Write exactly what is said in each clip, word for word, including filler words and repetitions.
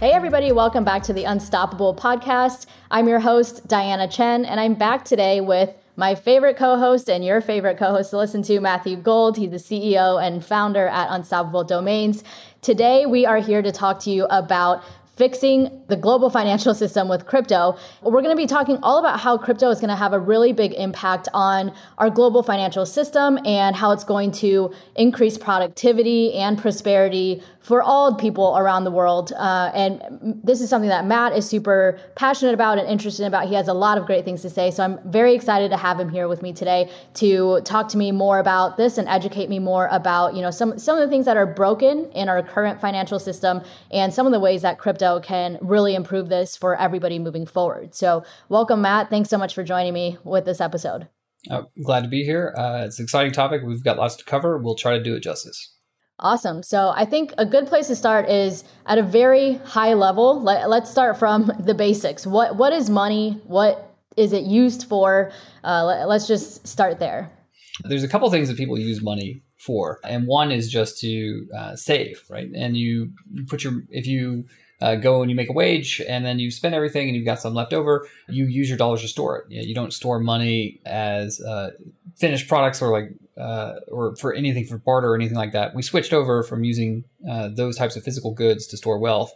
Hey everybody, welcome back to the Unstoppable Podcast. I'm your host, Diana Chen, and I'm back today with my favorite co-host and your favorite co-host to listen to, Matthew Gould. He's the C E O and founder at Unstoppable Domains. Today, we are here to talk to you about fixing the global financial system with crypto. We're going to be talking all about how crypto is going to have a really big impact on our global financial system and how it's going to increase productivity and prosperity for all people around the world. Uh, and this is something that Matt is super passionate about and interested about. He has a lot of great things to say. So I'm very excited to have him here with me today to talk to me more about this and educate me more about, you know, some, some of the things that are broken in our current financial system and some of the ways that crypto can really improve this for everybody moving forward. So welcome, Matt. Thanks so much for joining me with this episode. Oh, glad to be here. Uh, it's an exciting topic. We've got lots to cover. We'll try to do it justice. Awesome. So I think a good place to start is at a very high level. Let, let's start from the basics. What What is money? What is it used for? Uh, let, let's just start there. There's a couple things that people use money for. And one is just to uh, save, right? And you put your, if you Uh, go and you make a wage and then you spend everything and you've got some left over, you use your dollars to store it. You know, you don't store money as uh, finished products or like uh, or for anything for barter or anything like that. We switched over from using uh, those types of physical goods to store wealth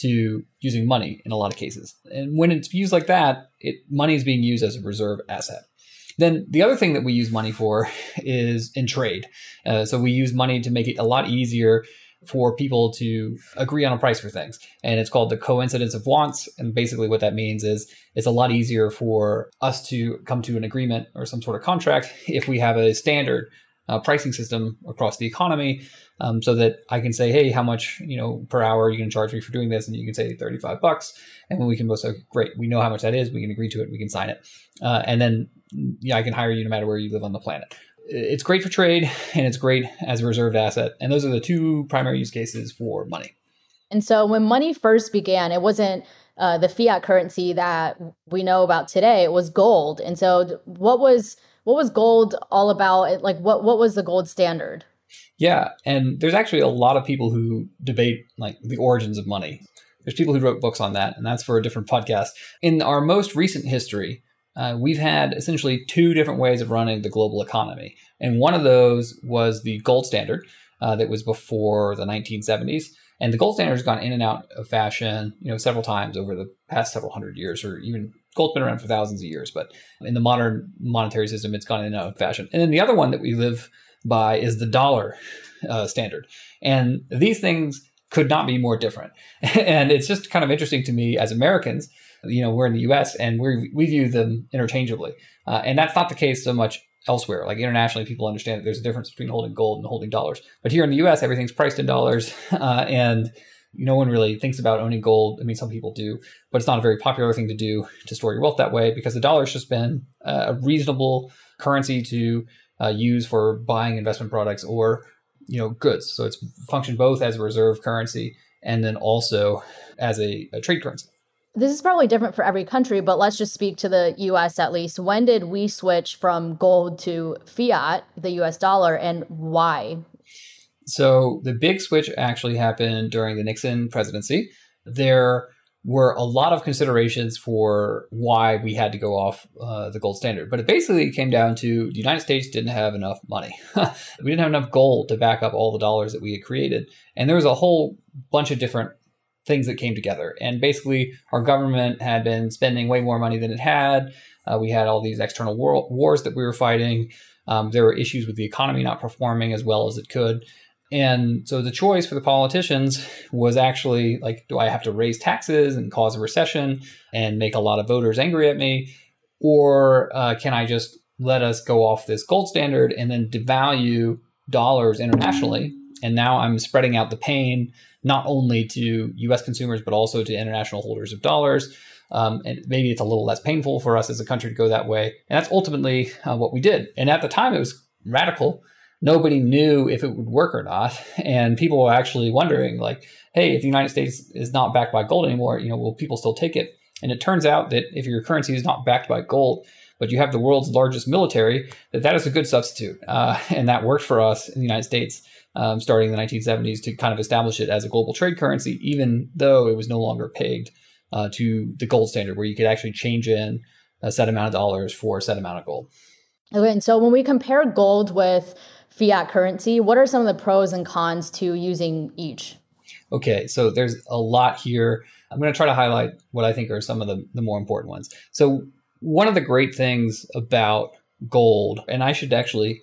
to using money in a lot of cases. And when it's used like that, it money is being used as a reserve asset. Then the other thing that we use money for is in trade. Uh, so we use money to make it a lot easier for people to agree on a price for things. And it's called the coincidence of wants. And basically what that means is it's a lot easier for us to come to an agreement or some sort of contract if we have a standard uh, pricing system across the economy, um, so that I can say, hey, how much, you know, per hour you can charge me for doing this? And you can say thirty-five bucks. And when we can both say, great, we know how much that is. We can agree to it. We can sign it. Uh, and then yeah, I can hire you no matter where you live on the planet. It's great for trade and it's great as a reserved asset. And those are the two primary use cases for money. And so when money first began, it wasn't uh, the fiat currency that we know about today. It was gold. And so what was what was gold all about? Like what, what was the gold standard? Yeah. And there's actually a lot of people who debate like the origins of money. There's people who wrote books on that. And that's for a different podcast. In our most recent history, Uh, we've had essentially two different ways of running the global economy. And one of those was the gold standard uh, that was before the nineteen seventies. And the gold standard has gone in and out of fashion, you know, several times over the past several hundred years, or even gold's been around for thousands of years. But in the modern monetary system, it's gone in and out of fashion. And then the other one that we live by is the dollar uh, standard. And these things could not be more different. And it's just kind of interesting to me as Americans. You know, we're in the U S and we we view them interchangeably. Uh, and that's not the case so much elsewhere. Like internationally, people understand that there's a difference between holding gold and holding dollars. But here in the U S, everything's priced in dollars. Uh, and no one really thinks about owning gold. I mean, some people do, but it's not a very popular thing to do to store your wealth that way because the dollar's just been a reasonable currency to uh, use for buying investment products or, you know, goods. So it's functioned both as a reserve currency and then also as a, a trade currency. This is probably different for every country, but let's just speak to the U S at least. When did we switch from gold to fiat, the U S dollar, and why? So the big switch actually happened during the Nixon presidency. There were a lot of considerations for why we had to go off uh, the gold standard. But it basically came down to the United States didn't have enough money. We didn't have enough gold to back up all the dollars that we had created. And there was a whole bunch of different things that came together. And basically, our government had been spending way more money than it had. Uh, we had all these external war- wars that we were fighting. Um, there were issues with the economy not performing as well as it could. And so the choice for the politicians was actually like, do I have to raise taxes and cause a recession and make a lot of voters angry at me? Or uh, can I just let us go off this gold standard and then devalue dollars internationally And now I'm spreading out the pain, not only to U S consumers, but also to international holders of dollars. Um, and maybe it's a little less painful for us as a country to go that way. And that's ultimately uh, what we did. And at the time, it was radical. Nobody knew if it would work or not. And people were actually wondering, like, hey, if the United States is not backed by gold anymore, you know, will people still take it? And it turns out that if your currency is not backed by gold, but you have the world's largest military, that that is a good substitute. Uh, and that worked for us in the United States um, starting in the nineteen seventies to kind of establish it as a global trade currency, even though it was no longer pegged uh, to the gold standard, where you could actually change in a set amount of dollars for a set amount of gold. Okay, and so when we compare gold with fiat currency, what are some of the pros and cons to using each? Okay, so there's a lot here. I'm going to try to highlight what I think are some of the, the more important ones. So one of the great things about gold, and I should actually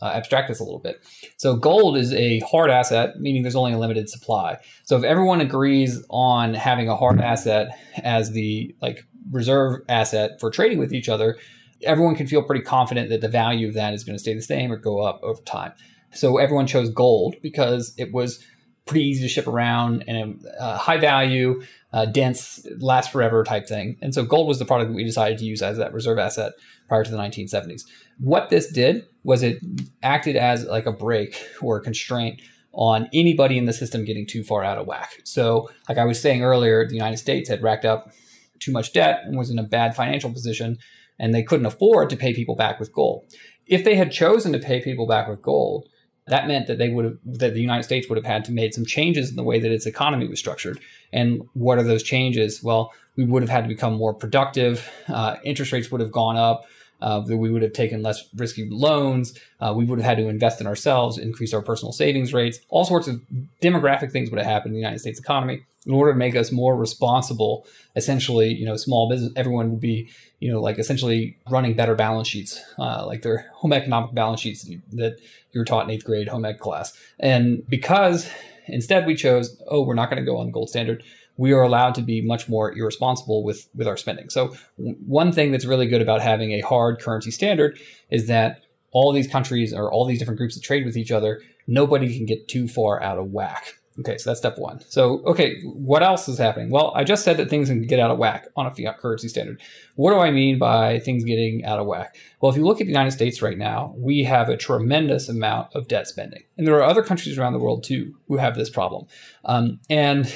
uh, abstract this a little bit. So gold is a hard asset, meaning there's only a limited supply. So if everyone agrees on having a hard asset as the like reserve asset for trading with each other, everyone can feel pretty confident that the value of that is going to stay the same or go up over time. So everyone chose gold because it was pretty easy to ship around and uh, high value, uh, dense, last forever type thing. And so gold was the product that we decided to use as that reserve asset prior to the nineteen seventies. What this did was it acted as like a brake or a constraint on anybody in the system getting too far out of whack. So like I was saying earlier, the United States had racked up too much debt and was in a bad financial position, and they couldn't afford to pay people back with gold. If they had chosen to pay people back with gold, that meant that they would have, that the United States would have had to make some changes in the way that its economy was structured. And what are those changes? Well, we would have had to become more productive. Uh, interest rates would have gone up. Uh, we would have taken less risky loans. Uh, we would have had to invest in ourselves, increase our personal savings rates. All sorts of demographic things would have happened in the United States economy in order to make us more responsible. Essentially, you know, small business, everyone would be, you know, like essentially running better balance sheets, uh, like their home economic balance sheets that you were taught in eighth grade home ec class. And because instead we chose, oh, we're not going to go on the gold standard, we are allowed to be much more irresponsible with, with our spending. So w- one thing that's really good about having a hard currency standard is that all these countries or all these different groups that trade with each other, nobody can get too far out of whack. Okay, so that's step one. So, okay, what else is happening? Well, I just said that things can get out of whack on a fiat currency standard. What do I mean by things getting out of whack? Well, if you look at the United States right now, we have a tremendous amount of debt spending. And there are other countries around the world too who have this problem. Um, and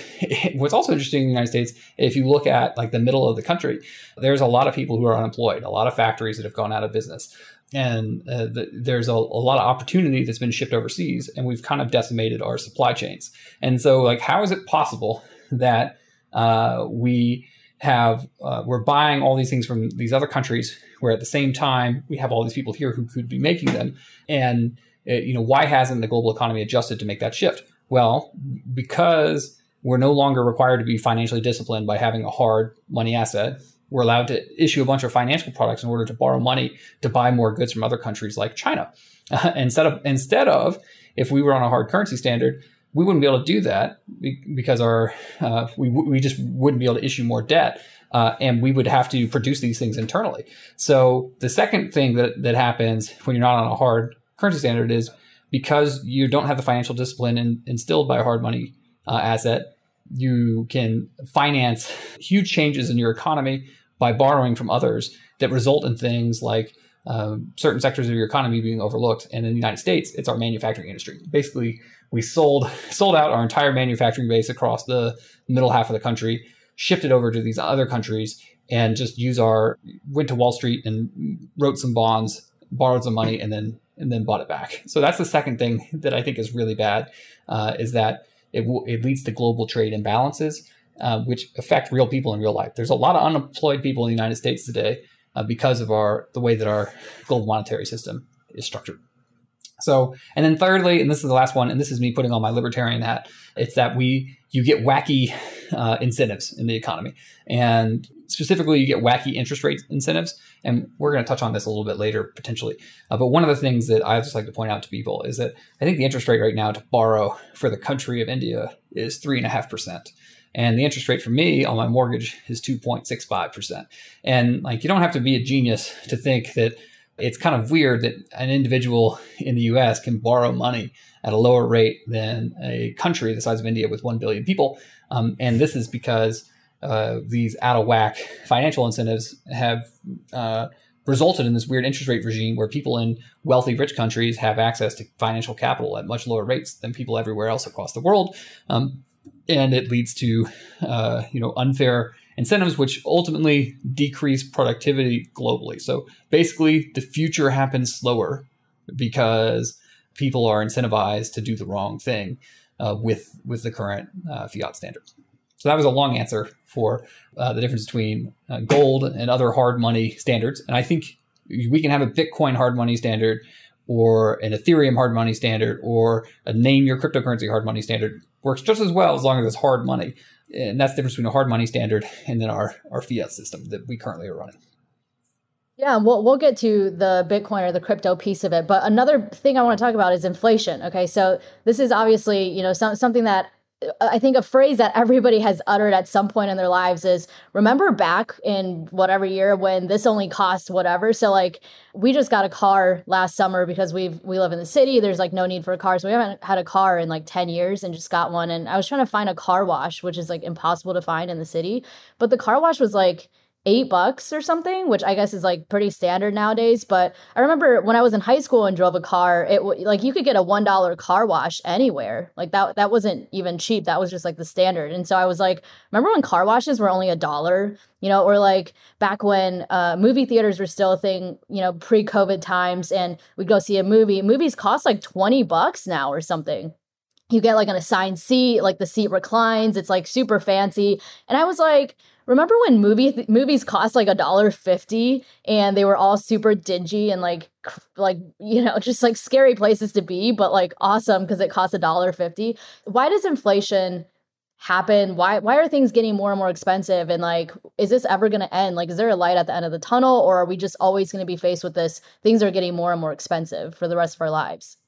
what's also interesting in the United States, if you look at like the middle of the country, there's a lot of people who are unemployed, a lot of factories that have gone out of business. And uh, the, there's a, a lot of opportunity that's been shipped overseas, and we've kind of decimated our supply chains. And so, like, how is it possible that uh, we have uh, we're buying all these things from these other countries, where at the same time we have all these people here who could be making them? And uh, you know, why hasn't the global economy adjusted to make that shift? Well, because we're no longer required to be financially disciplined by having a hard money asset. We're allowed to issue a bunch of financial products in order to borrow money to buy more goods from other countries like China. Uh, instead of, instead of, if we were on a hard currency standard, we wouldn't be able to do that because our uh, we we just wouldn't be able to issue more debt, uh, and we would have to produce these things internally. So the second thing that that happens when you're not on a hard currency standard is because you don't have the financial discipline in, instilled by a hard money uh, asset, you can finance huge changes in your economy by borrowing from others that result in things like um, certain sectors of your economy being overlooked. And in the United States, it's our manufacturing industry. Basically, we sold sold out our entire manufacturing base across the middle half of the country, shipped it over to these other countries, and just use our went to Wall Street and wrote some bonds, borrowed some money, and then and then bought it back. So that's the second thing that I think is really bad, uh, is that it w- it leads to global trade imbalances, Uh, which affect real people in real life. There's a lot of unemployed people in the United States today uh, because of our the way that our global monetary system is structured. So, and then thirdly, and this is the last one, and this is me putting on my libertarian hat, it's that we you get wacky uh, incentives in the economy. And specifically, you get wacky interest rate incentives. And we're going to touch on this a little bit later, potentially. Uh, but one of the things that I just like to point out to people is that I think the interest rate right now to borrow for the country of India is three point five percent. And the interest rate for me on my mortgage is two point six five percent. And like, you don't have to be a genius to think that It's kind of weird that an individual in the U S can borrow money at a lower rate than a country the size of India with one billion people. Um, and this is because uh, these out-of-whack financial incentives have uh, resulted in this weird interest rate regime where people in wealthy, rich countries have access to financial capital at much lower rates than people everywhere else across the world. Um, and it leads to uh, you know, unfair incentives, which ultimately decrease productivity globally. So basically, the future happens slower because people are incentivized to do the wrong thing uh, with, with the current uh, fiat standards. So that was a long answer for uh, the difference between uh, gold and other hard money standards. And I think we can have a Bitcoin hard money standard or an Ethereum hard money standard or a name your cryptocurrency hard money standard. Works just as well as long as it's hard money. And that's the difference between a hard money standard and then our, our fiat system that we currently are running. Yeah, we'll we'll get to the Bitcoin or the crypto piece of it. But another thing I want to talk about is inflation. Okay, so this is obviously, you know, some, something that I think a phrase that everybody has uttered at some point in their lives is, remember back in whatever year when this only cost whatever. So like we just got a car last summer because we've we live in the city. There's like no need for a car. So we haven't had a car in like ten years and just got one. And I was trying to find a car wash, which is like impossible to find in the city. But the car wash was like eight bucks or something, which I guess is like pretty standard nowadays. But I remember when I was in high school and drove a car, it w- like you could get a one dollar car wash anywhere. Like that that wasn't even cheap. That was just like the standard. And so I was like, remember when car washes were only a dollar, you know, or like back when uh, movie theaters were still a thing, you know, pre-COVID times, and we'd go see a movie. Movies cost like twenty bucks now or something. You get like an assigned seat, like the seat reclines. It's like super fancy. And I was like, remember when movie th- movies cost like a dollar fifty and they were all super dingy and like, cr- like you know, just like scary places to be, but like awesome because it costs a dollar fifty. Why does inflation happen? Why why are things getting more and more expensive? And like, is this ever going to end? Like, is there a light at the end of the tunnel, or are we just always going to be faced with this? Things are getting more and more expensive for the rest of our lives.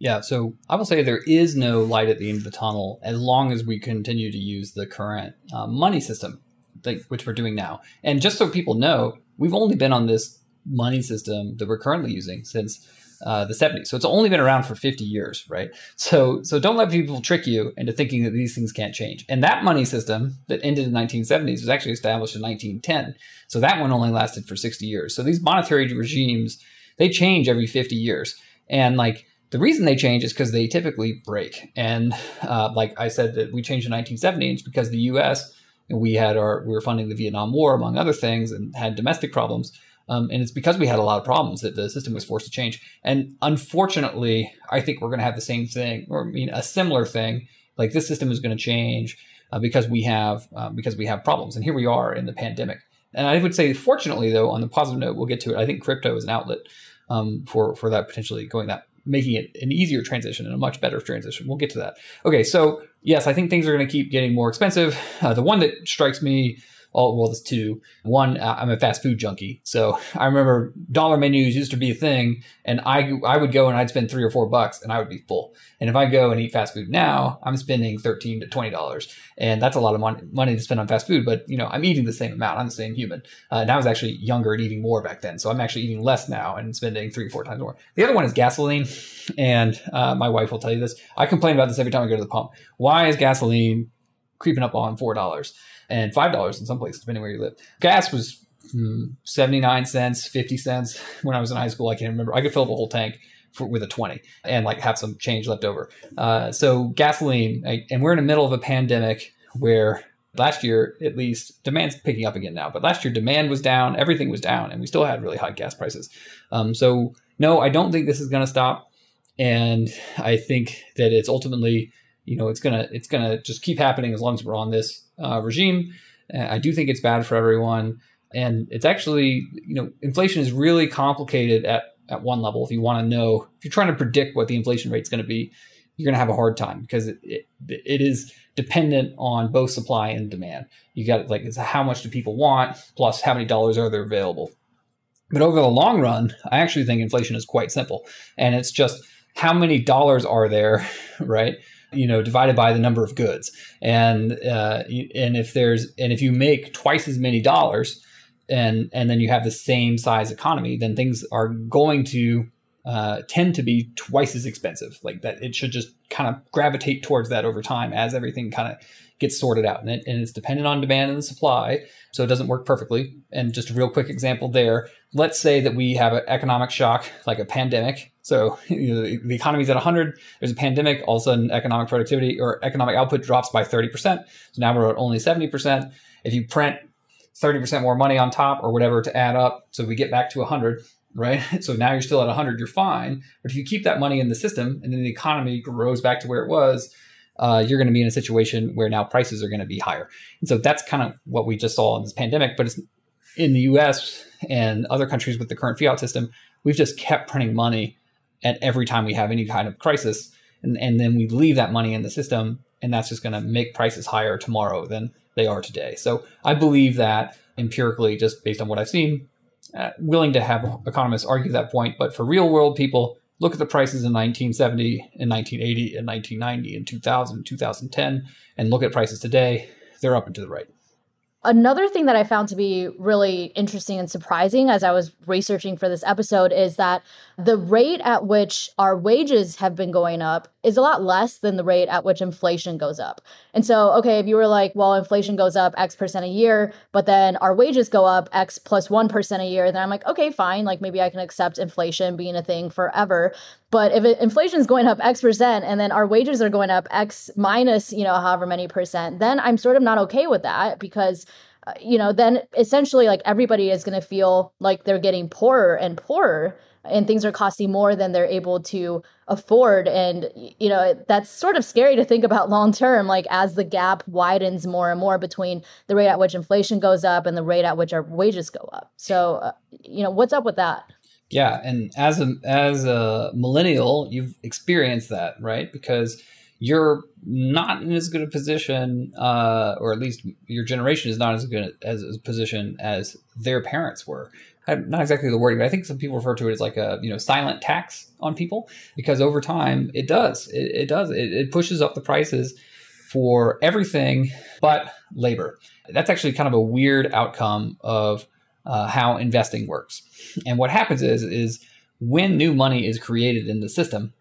Yeah, so I will say there is no light at the end of the tunnel as long as we continue to use the current uh, money system. Like, which we're doing now. And just so people know, we've only been on this money system that we're currently using since uh, the seventies. So it's only been around for fifty years, right? So so don't let people trick you into thinking that these things can't change. And that money system that ended in the nineteen seventies was actually established in nineteen ten. So that one only lasted for sixty years. So these monetary regimes, they change every fifty years. And like, the reason they change is because they typically break. And uh, like I said, that we changed in nineteen seventy, it's because the U S, and we had our, we were funding the Vietnam War, among other things, and had domestic problems. Um, and it's because we had a lot of problems that the system was forced to change. And unfortunately, I think we're going to have the same thing, or I mean, a similar thing. Like, this system is going to change uh, because we have uh, because we have problems. And here we are in the pandemic. And I would say, fortunately, though, on the positive note, we'll get to it. I think crypto is an outlet um, for for that potentially going that. Making it an easier transition and a much better transition. We'll get to that. Okay, so yes, I think things are going to keep getting more expensive. Uh, the one that strikes me, oh, well, there's two. One, uh, I'm a fast food junkie. So I remember dollar menus used to be a thing, and I I would go and I'd spend three or four bucks and I would be full. And if I go and eat fast food now, I'm spending thirteen to twenty dollars. And that's a lot of mon- money to spend on fast food, but you know, I'm eating the same amount. I'm the same human. Uh, and I was actually younger and eating more back then. So I'm actually eating less now and spending three or four times more. The other one is gasoline. And uh, my wife will tell you this. I complain about this every time I go to the pump. Why is gasoline creeping up on four dollars and five dollars in some places, depending where you live? Gas was hmm, seventy-nine cents, fifty cents when I was in high school. I can't remember. I could fill up a whole tank for, with a twenty and like have some change left over. Uh, so gasoline, I, and we're in the middle of a pandemic where last year, at least, demand's picking up again now. But last year, demand was down, everything was down, and we still had really high gas prices. Um, so no, I don't think this is going to stop. And I think that it's ultimately, you know, it's gonna it's gonna just keep happening as long as we're on this uh, regime. Uh, I do think it's bad for everyone, and it's actually, you know, inflation is really complicated at at one level. If you want to know, if you're trying to predict what the inflation rate's going to be, you're going to have a hard time because it, it it is dependent on both supply and demand. You got like it's how much do people want plus how many dollars are there available. But over the long run, I actually think inflation is quite simple, and it's just how many dollars are there, right? You know, divided by the number of goods. And uh, and if there's and if you make twice as many dollars, and and then you have the same size economy, then things are going to uh, tend to be twice as expensive. Like that, it should just kind of gravitate towards that over time as everything kind of gets sorted out. And, it, and it's dependent on demand and supply, so it doesn't work perfectly. And just a real quick example there, let's say that we have an economic shock, like a pandemic. So you know, the economy's at one hundred, there's a pandemic, all of a sudden economic productivity or economic output drops by thirty percent. So now we're at only seventy percent. If you print thirty percent more money on top or whatever to add up, so we get back to one hundred, right? So now you're still at one hundred, you're fine. But if you keep that money in the system and then the economy grows back to where it was, uh, you're going to be in a situation where now prices are going to be higher. And so that's kind of what we just saw in this pandemic. But it's in the U S and other countries with the current fiat system, we've just kept printing money at every time we have any kind of crisis. And, and then we leave that money in the system, and that's just going to make prices higher tomorrow than they are today. So I believe that empirically, just based on what I've seen, uh, willing to have economists argue that point. But for real world people, look at the prices in nineteen seventy, in nineteen eighty, in nineteen ninety, in two thousand, two thousand ten, and look at prices today. They're up and to the right. Another thing that I found to be really interesting and surprising as I was researching for this episode is that the rate at which our wages have been going up is a lot less than the rate at which inflation goes up. And so, okay, if you were like, well, inflation goes up X percent a year, but then our wages go up X plus one percent a year, then I'm like, okay, fine. Like maybe I can accept inflation being a thing forever. But if it, inflation is going up X percent and then our wages are going up X minus, you know, however many percent, then I'm sort of not okay with that because, uh, you know, then essentially like everybody is going to feel like they're getting poorer and poorer and things are costing more than they're able to afford. And, you know, that's sort of scary to think about long term, like as the gap widens more and more between the rate at which inflation goes up and the rate at which our wages go up. So, uh, you know, what's up with that? Yeah. And as a, as a millennial, you've experienced that, right? Because you're not in as good a position, uh, or at least your generation is not as good as a position as their parents were. I'm not exactly the wording, but I think some people refer to it as like a, you know, silent tax on people, because over time it does, it, it does, it, it pushes up the prices for everything but labor. That's actually kind of a weird outcome of Uh, how investing works. And what happens is, is when new money is created in the system,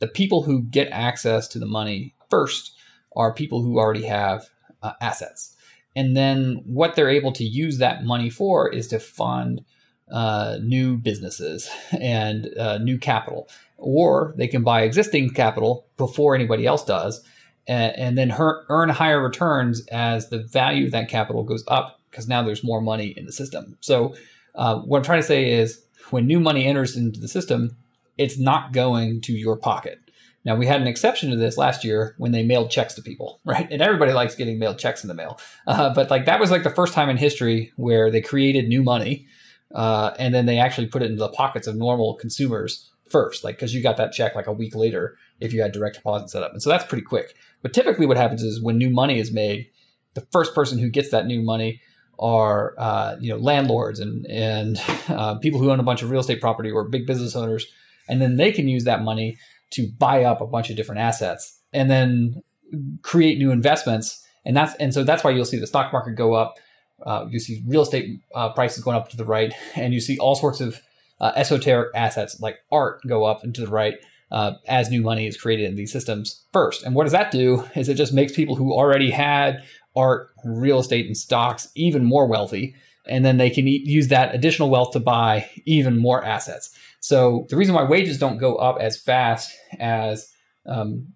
the people who get access to the money first are people who already have uh, assets. And then what they're able to use that money for is to fund uh, new businesses and uh, new capital, or they can buy existing capital before anybody else does, and, and then her- earn higher returns as the value of that capital goes up, because now there's more money in the system. So uh, what I'm trying to say is when new money enters into the system, it's not going to your pocket. Now, we had an exception to this last year when they mailed checks to people, right? And everybody likes getting mailed checks in the mail. Uh, but like that was like the first time in history where they created new money uh, and then they actually put it into the pockets of normal consumers first, like because you got that check like a week later if you had direct deposit set up. And so that's pretty quick. But typically what happens is when new money is made, the first person who gets that new money are uh, you know landlords and and uh, people who own a bunch of real estate property or big business owners, and then they can use that money to buy up a bunch of different assets and then create new investments. And that's and so that's why you'll see the stock market go up. Uh, you see real estate uh, prices going up to the right, and you see all sorts of uh, esoteric assets like art go up and to the right uh, as new money is created in these systems first. And what does that do? Is it just makes people who already had art, real estate, and stocks even more wealthy. And then they can e- use that additional wealth to buy even more assets. So the reason why wages don't go up as fast as um,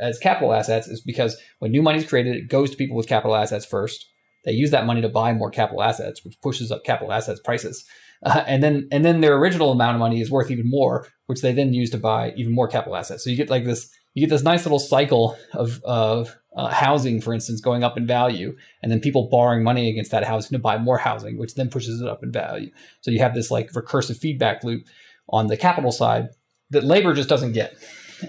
as capital assets is because when new money is created, it goes to people with capital assets first. They use that money to buy more capital assets, which pushes up capital assets prices. Uh, and then and then their original amount of money is worth even more, which they then use to buy even more capital assets. So you get like this, you get this nice little cycle of of Uh, housing, for instance, going up in value, and then people borrowing money against that housing to buy more housing, which then pushes it up in value. So you have this like recursive feedback loop on the capital side that labor just doesn't get.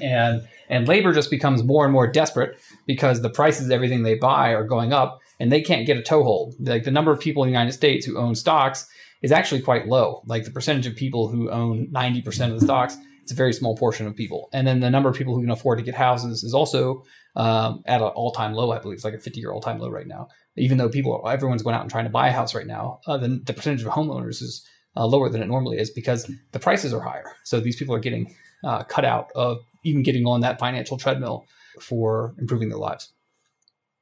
And and labor just becomes more and more desperate because the prices of everything they buy are going up and they can't get a toehold. Like the number of people in the United States who own stocks is actually quite low. Like the percentage of people who own ninety percent of the stocks It's a very small portion of people. And then the number of people who can afford to get houses is also um, at an all-time low, I believe. It's like a fifty-year all-time low right now. Even though people, are, everyone's going out and trying to buy a house right now, uh, then the percentage of homeowners is uh, lower than it normally is because the prices are higher. So these people are getting uh, cut out of even getting on that financial treadmill for improving their lives.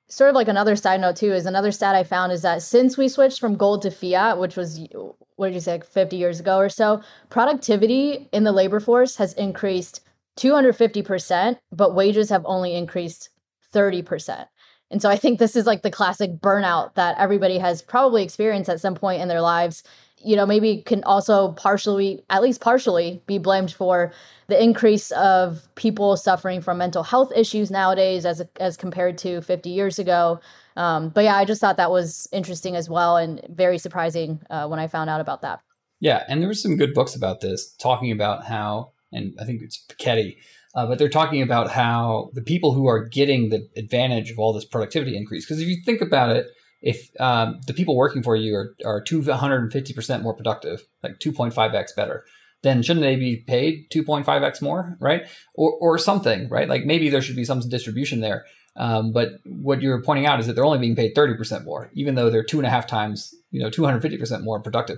Sort of like another side note too, is another stat I found is that since we switched from gold to fiat, which was, what did you say, like fifty years ago or so, productivity in the labor force has increased two hundred fifty percent, but wages have only increased thirty percent. And so I think this is like the classic burnout that everybody has probably experienced at some point in their lives. You know, maybe can also partially, at least partially, be blamed for the increase of people suffering from mental health issues nowadays as as compared to fifty years ago. Um, but yeah, I just thought that was interesting as well and very surprising uh, when I found out about that. Yeah, and there were some good books about this talking about how, and I think it's Piketty, uh, but they're talking about how the people who are getting the advantage of all this productivity increase, because if you think about it, if um, the people working for you are, are two hundred fifty percent more productive, like two point five x better, then shouldn't they be paid two point five x more, right? Or or something, right? Like maybe there should be some distribution there. Um, but what you're pointing out is that they're only being paid thirty percent more, even though they're two and a half times, you know, two hundred fifty percent more productive.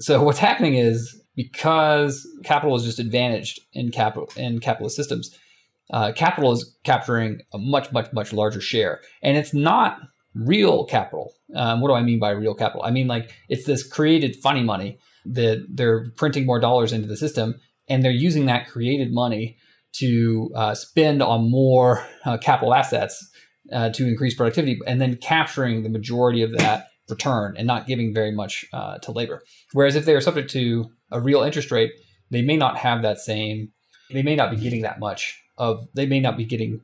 So what's happening is because capital is just advantaged in capital in capitalist systems, uh, capital is capturing a much, much, much larger share. And it's not real capital. Um, what do I mean by real capital? I mean, like it's this created funny money that they're printing more dollars into the system, and they're using that created money to uh, spend on more uh, capital assets uh, to increase productivity, and then capturing the majority of that return and not giving very much uh, to labor. Whereas if they are subject to a real interest rate, they may not have that same, they may not be getting that much of, they may not be getting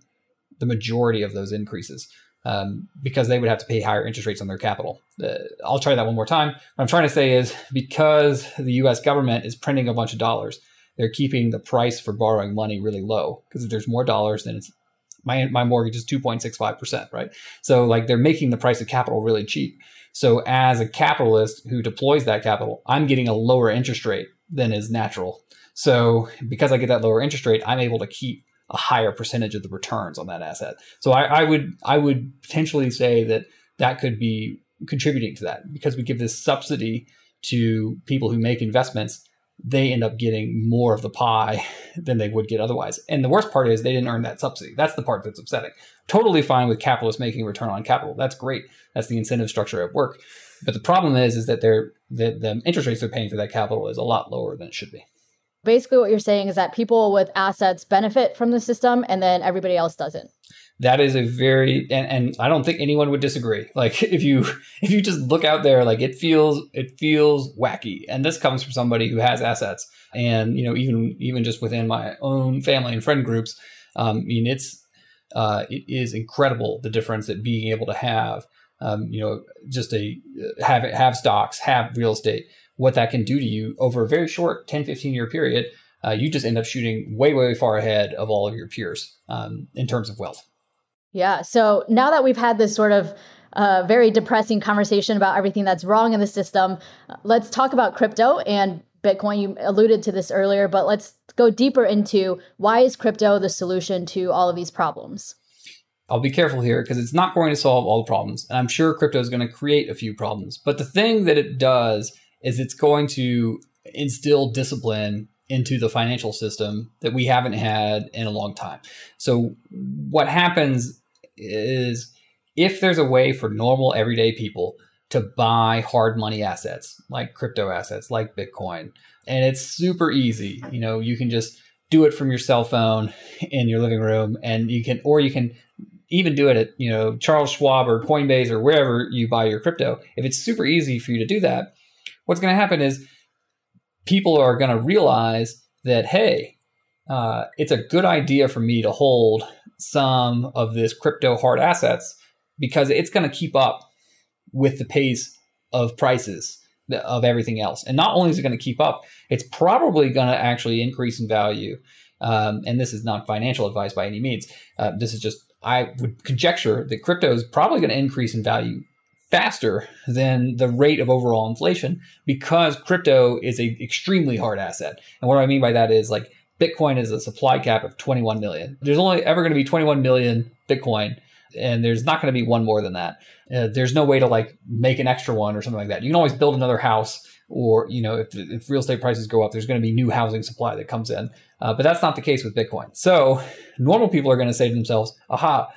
the majority of those increases. Um, because they would have to pay higher interest rates on their capital. Uh, I'll try that one more time. What I'm trying to say is because the U S government is printing a bunch of dollars, they're keeping the price for borrowing money really low because if there's more dollars, then it's, my my mortgage is two point six five percent, right? So like they're making the price of capital really cheap. So as a capitalist who deploys that capital, I'm getting a lower interest rate than is natural. So because I get that lower interest rate, I'm able to keep a higher percentage of the returns on that asset. So I, I would I would potentially say that that could be contributing to that because we give this subsidy to people who make investments. They end up getting more of the pie than they would get otherwise. And the worst part is they didn't earn that subsidy. That's the part that's upsetting. Totally fine with capitalists making return on capital. That's great. That's the incentive structure at work. But the problem is, is that they're, the, the interest rates they're paying for that capital is a lot lower than it should be. Basically, what you're saying is that people with assets benefit from the system and then everybody else doesn't. That is a very, and, and I don't think anyone would disagree. Like if you, if you just look out there, like it feels, it feels wacky. And this comes from somebody who has assets. And, you know, even, even just within my own family and friend groups, um, I mean, it's, uh, it is incredible the difference that being able to have, um, you know, just a, have have stocks, have real estate, what that can do to you over a very short ten, fifteen year period, uh, you just end up shooting way, way far ahead of all of your peers um, in terms of wealth. Yeah. So now that we've had this sort of uh, very depressing conversation about everything that's wrong in the system, let's talk about crypto and Bitcoin. You alluded to this earlier, but let's go deeper into why is crypto the solution to all of these problems? I'll be careful here because it's not going to solve all the problems. And I'm sure crypto is going to create a few problems. But the thing that it does is it's going to instill discipline into the financial system that we haven't had in a long time. So what happens is if there's a way for normal everyday people to buy hard money assets like crypto assets, like Bitcoin, and it's super easy, you know, you can just do it from your cell phone in your living room and you can, or you can even do it at, you know, Charles Schwab or Coinbase or wherever you buy your crypto. If it's super easy for you to do that, what's going to happen is people are going to realize that, hey, uh, it's a good idea for me to hold some of this crypto hard assets because it's going to keep up with the pace of prices of everything else. And not only is it going to keep up, it's probably going to actually increase in value. Um, and this is not financial advice by any means. Uh, this is just, I would conjecture that crypto is probably going to increase in value faster than the rate of overall inflation because crypto is an extremely hard asset. And what I mean by that is like Bitcoin is a supply cap of twenty-one million. There's only ever going to be twenty-one million Bitcoin, and there's not going to be one more than that. Uh, there's no way to like make an extra one or something like that. You can always build another house, or, you know, if, if real estate prices go up, there's going to be new housing supply that comes in. Uh, but that's not the case with Bitcoin. So normal people are going to say to themselves, aha,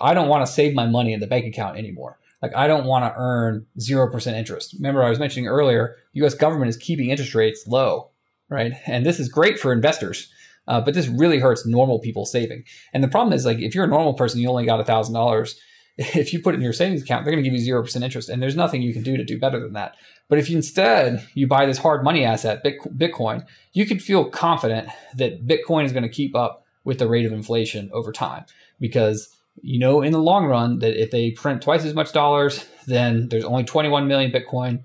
I don't want to save my money in the bank account anymore. Like, I don't want to earn zero percent interest. Remember, I was mentioning earlier, the U S government is keeping interest rates low, right? And this is great for investors, uh, but this really hurts normal people saving. And the problem is, like, if you're a normal person, you only got one thousand dollars. If you put it in your savings account, they're going to give you zero percent interest, and there's nothing you can do to do better than that. But if you instead you buy this hard money asset, Bitcoin, you can feel confident that Bitcoin is going to keep up with the rate of inflation over time, because you know in the long run that if they print twice as much dollars, then there's only twenty-one million Bitcoin.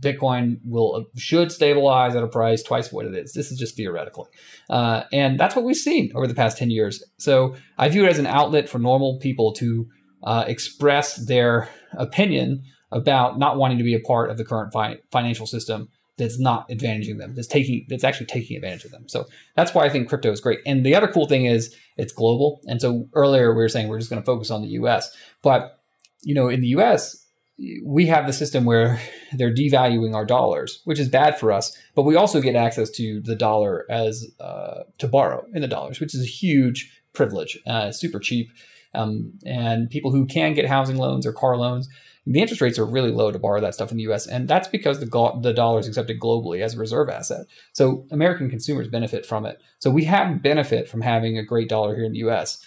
Bitcoin will should stabilize at a price twice what it is. This is just theoretically. Uh, and that's what we've seen over the past ten years. So I view it as an outlet for normal people to uh, express their opinion about not wanting to be a part of the current fi- financial system that's not advantaging them, that's taking, that's actually taking advantage of them. So that's why I think crypto is great. And the other cool thing is it's global. And so earlier we were saying we're just going to focus on the U S. But, you know, in the U S, we have the system where they're devaluing our dollars, which is bad for us. But we also get access to the dollar as uh, to borrow in the dollars, which is a huge privilege. Uh, it's super cheap. Um, and people who can get housing loans or car loans, the interest rates are really low to borrow that stuff in the U S. And that's because the, the dollar is accepted globally as a reserve asset. So American consumers benefit from it. So we have benefit from having a great dollar here in the U S.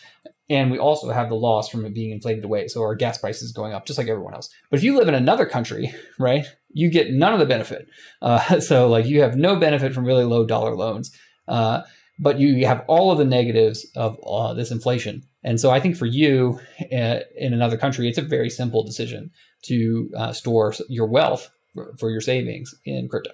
And we also have the loss from it being inflated away. So our gas price is going up just like everyone else. But if you live in another country, right, you get none of the benefit. Uh, so like you have no benefit from really low dollar loans. Uh, but you have all of the negatives of uh, this inflation. And so I think for you uh, in another country, it's a very simple decision to uh, store your wealth for your savings in crypto.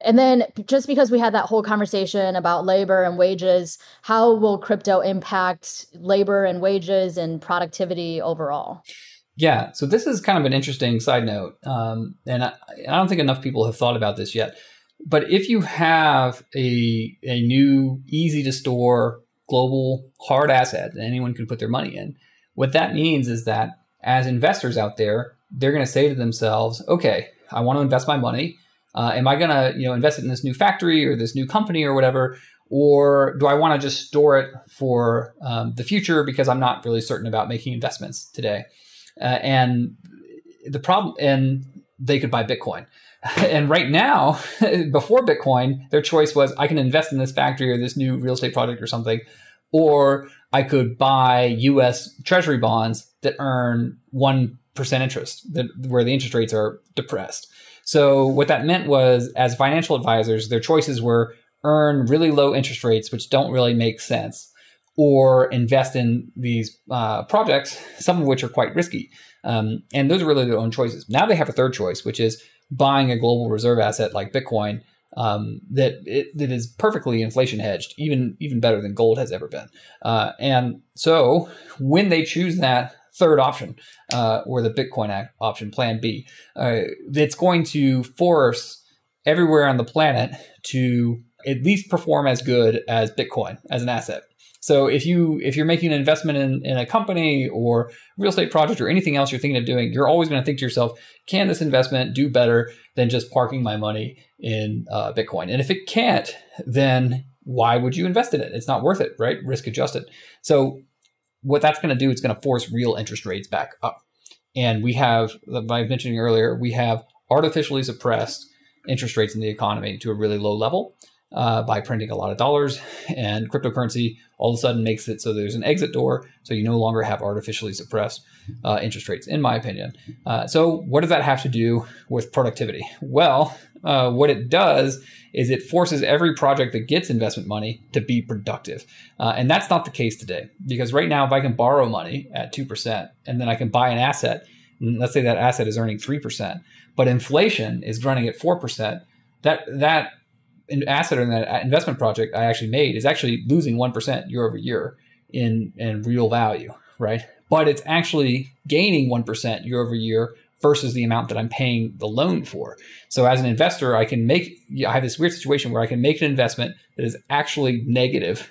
And then just because we had that whole conversation about labor and wages, how will crypto impact labor and wages and productivity overall? Yeah. So this is kind of an interesting side note. Um, and I, I don't think enough people have thought about this yet. But if you have a a new, easy to store global hard asset that anyone can put their money in, what that means is that as investors out there, they're going to say to themselves, okay, I want to invest my money. Uh, am I going to, you know, invest it in this new factory or this new company or whatever? Or do I want to just store it for um, the future because I'm not really certain about making investments today? Uh, and the problem, and they could buy Bitcoin. And right now, before Bitcoin, their choice was I can invest in this factory or this new real estate project or something, or I could buy U S Treasury bonds that earn one percent interest, that, where the interest rates are depressed. So what that meant was, as financial advisors, their choices were earn really low interest rates, which don't really make sense, or invest in these uh, projects, some of which are quite risky. Um, and those are really their own choices. Now they have a third choice, which is buying a global reserve asset like Bitcoin um, that it, that is perfectly inflation hedged, even even better than gold has ever been. Uh, and so when they choose that third option uh, or the Bitcoin option, plan B, uh, it's going to force everywhere on the planet to at least perform as good as Bitcoin as an asset. So if you if you're making an investment in, in a company or real estate project or anything else you're thinking of doing, you're always going to think to yourself, can this investment do better than just parking my money in uh, Bitcoin? And if it can't, then why would you invest in it? It's not worth it, right? Risk adjusted. So what that's going to do, it's going to force real interest rates back up. And we have, like I was mentioning earlier, we have artificially suppressed interest rates in the economy to a really low level. Uh, by printing a lot of dollars, and cryptocurrency all of a sudden makes it so there's an exit door, so you no longer have artificially suppressed uh, interest rates, in my opinion. Uh, so what does that have to do with productivity? Well, uh, what it does is it forces every project that gets investment money to be productive. Uh, and that's not the case today, because right now if I can borrow money at two percent and then I can buy an asset, and let's say that asset is earning three percent, but inflation is running at four percent, that that an asset or that investment project I actually made is actually losing one percent year over year in, in real value, right? But it's actually gaining one percent year over year versus the amount that I'm paying the loan for. So as an investor, I can make, I have this weird situation where I can make an investment that is actually negative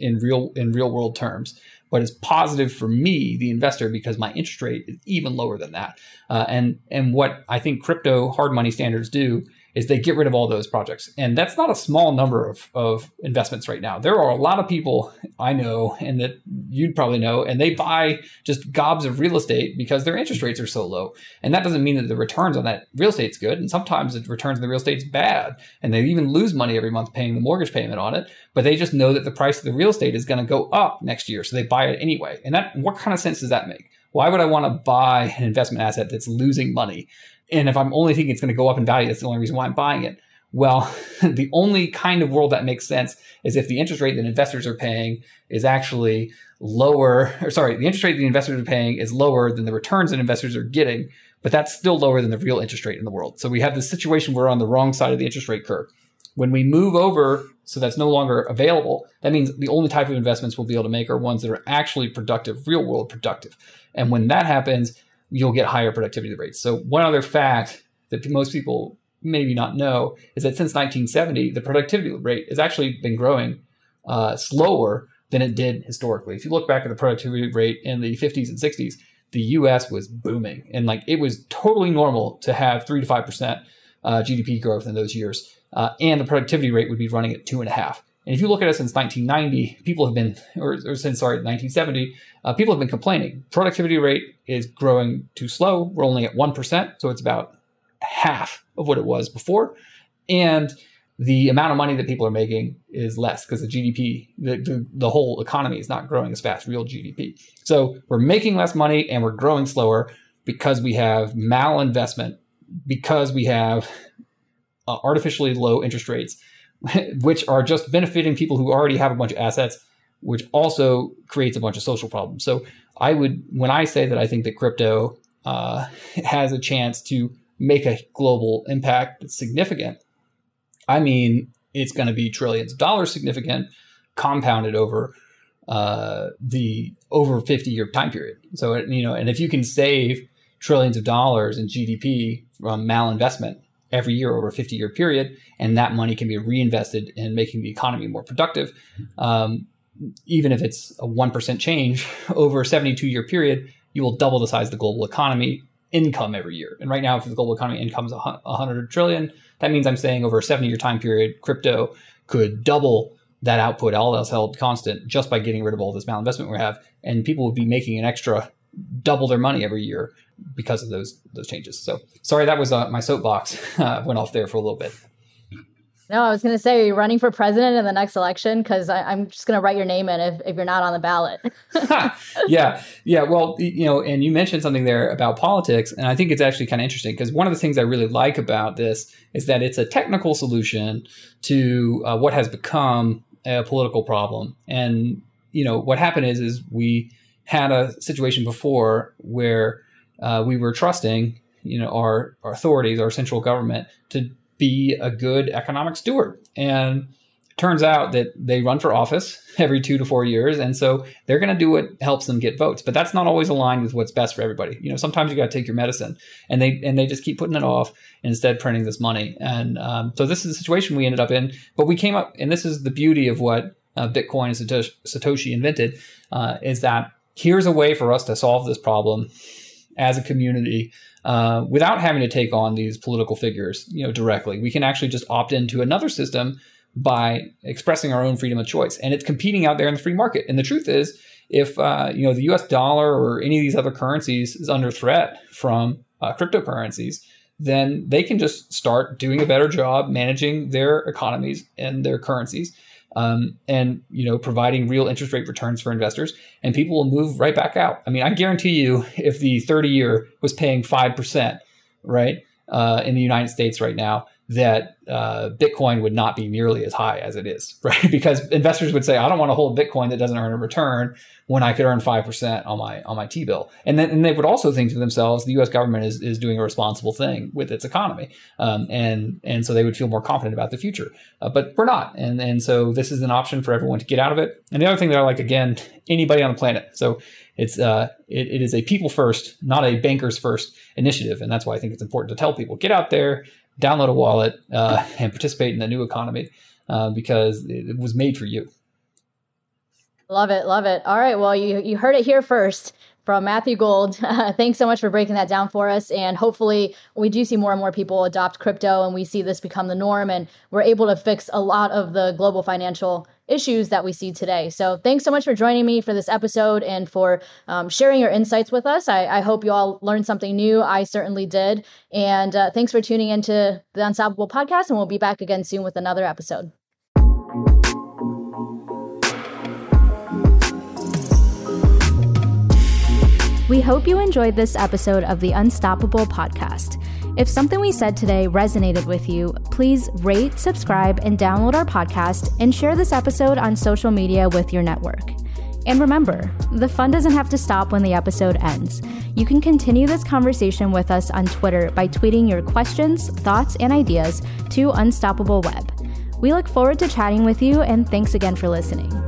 in real in real world terms, but it's positive for me, the investor, because my interest rate is even lower than that. Uh, and and what I think crypto hard money standards do is they get rid of all those projects. And that's not a small number of, of investments right now. There are a lot of people I know, and that you'd probably know, and they buy just gobs of real estate because their interest rates are so low. And that doesn't mean that the returns on that real estate's good. And sometimes the returns on the real estate's bad. And they even lose money every month paying the mortgage payment on it. But they just know that the price of the real estate is going to go up next year. So they buy it anyway. And that, what kind of sense does that make? Why would I want to buy an investment asset that's losing money? And if I'm only thinking it's going to go up in value, that's the only reason why I'm buying it. Well, the only kind of world that makes sense is if the interest rate that investors are paying is actually lower, or sorry, the interest rate the investors are paying is lower than the returns that investors are getting, but that's still lower than the real interest rate in the world. So we have this situation where we're on the wrong side of the interest rate curve. When we move over, so that's no longer available, that means the only type of investments we'll be able to make are ones that are actually productive, real world productive. And when that happens, you'll get higher productivity rates. So one other fact that most people maybe not know is that since nineteen seventy, the productivity rate has actually been growing uh, slower than it did historically. If you look back at the productivity rate in the fifties and sixties, the U S was booming. And like it was totally normal to have three to five percent uh, G D P growth in those years. Uh, and the productivity rate would be running at two and a half. And if you look at it since nineteen ninety, people have been, or, or since, sorry, nineteen seventy, uh, people have been complaining. Productivity rate is growing too slow. We're only at one percent. So it's about half of what it was before. And the amount of money that people are making is less because the G D P, the, the, the whole economy is not growing as fast, real G D P. So we're making less money and we're growing slower because we have malinvestment, because we have uh, artificially low interest rates, which are just benefiting people who already have a bunch of assets, which also creates a bunch of social problems. So I would, when I say that I think that crypto uh, has a chance to make a global impact that's significant, I mean, it's going to be trillions of dollars significant, compounded over uh, the over fifty year time period. So, you know, and if you can save trillions of dollars in G D P from malinvestment every year over a fifty year period, and that money can be reinvested in making the economy more productive, um, even if it's a one percent change over a seventy-two year period, you will double the size of the global economy income every year. And right now, if the global economy income is one hundred trillion, that means I'm saying over a seventy year time period, crypto could double that output, all else held constant, just by getting rid of all this malinvestment we have. And people would be making an extra double their money every year because of those those changes. So sorry, that was uh, my soapbox. Uh, went off there for a little bit. No, I was going to say, are you running for president in the next election? Because I'm just going to write your name in if, if you're not on the ballot. yeah. Yeah. Well, you know, and you mentioned something there about politics. And I think it's actually kind of interesting because one of the things I really like about this is that it's a technical solution to uh, what has become a political problem. And, you know, what happened is, is we had a situation before where uh, we were trusting, you know, our, our authorities, our central government to be a good economic steward. And it turns out that they run for office every two to four years. And so they're going to do what helps them get votes. But that's not always aligned with what's best for everybody. You know, sometimes you got to take your medicine, and they and they just keep putting it off and instead printing this money. And um, so this is the situation we ended up in. But we came up, and this is the beauty of what uh, Bitcoin and Satoshi, Satoshi invented, uh, is that here's a way for us to solve this problem as a community uh, without having to take on these political figures, you know, directly. We can actually just opt into another system by expressing our own freedom of choice. And it's competing out there in the free market. And the truth is, if, uh, you know, the U S dollar or any of these other currencies is under threat from uh, cryptocurrencies, then they can just start doing a better job managing their economies and their currencies. Um, and, you know, providing real interest rate returns for investors, and people will move right back out. I mean, I guarantee you if the thirty year was paying five percent, right, uh, in the United States right now, that uh, Bitcoin would not be nearly as high as it is, right? Because investors would say, I don't want to hold Bitcoin that doesn't earn a return when I could earn five percent on my on my T-bill. And then and they would also think to themselves, the U S government is, is doing a responsible thing with its economy. Um, and and so they would feel more confident about the future. Uh, but we're not. And, and so this is an option for everyone to get out of it. And the other thing that I like, again, anybody on the planet. So it's uh, it, it is a people first, not a bankers first initiative. And that's why I think it's important to tell people, get out there, download a wallet, uh, and participate in the new economy, uh, because it, it was made for you. Love it. Love it. All right. Well, you, you heard it here first from Matthew Gould. Uh, thanks so much for breaking that down for us. And hopefully we do see more and more people adopt crypto and we see this become the norm and we're able to fix a lot of the global financial issues that we see today. So thanks so much for joining me for this episode and for um, sharing your insights with us. I, I hope you all learned something new. I certainly did. And uh, thanks for tuning into the Unstoppable Podcast, and we'll be back again soon with another episode. We hope you enjoyed this episode of the Unstoppable Podcast. If something we said today resonated with you, please rate, subscribe, and download our podcast and share this episode on social media with your network. And remember, the fun doesn't have to stop when the episode ends. You can continue this conversation with us on Twitter by tweeting your questions, thoughts, and ideas to Unstoppable Web. We look forward to chatting with you, and thanks again for listening.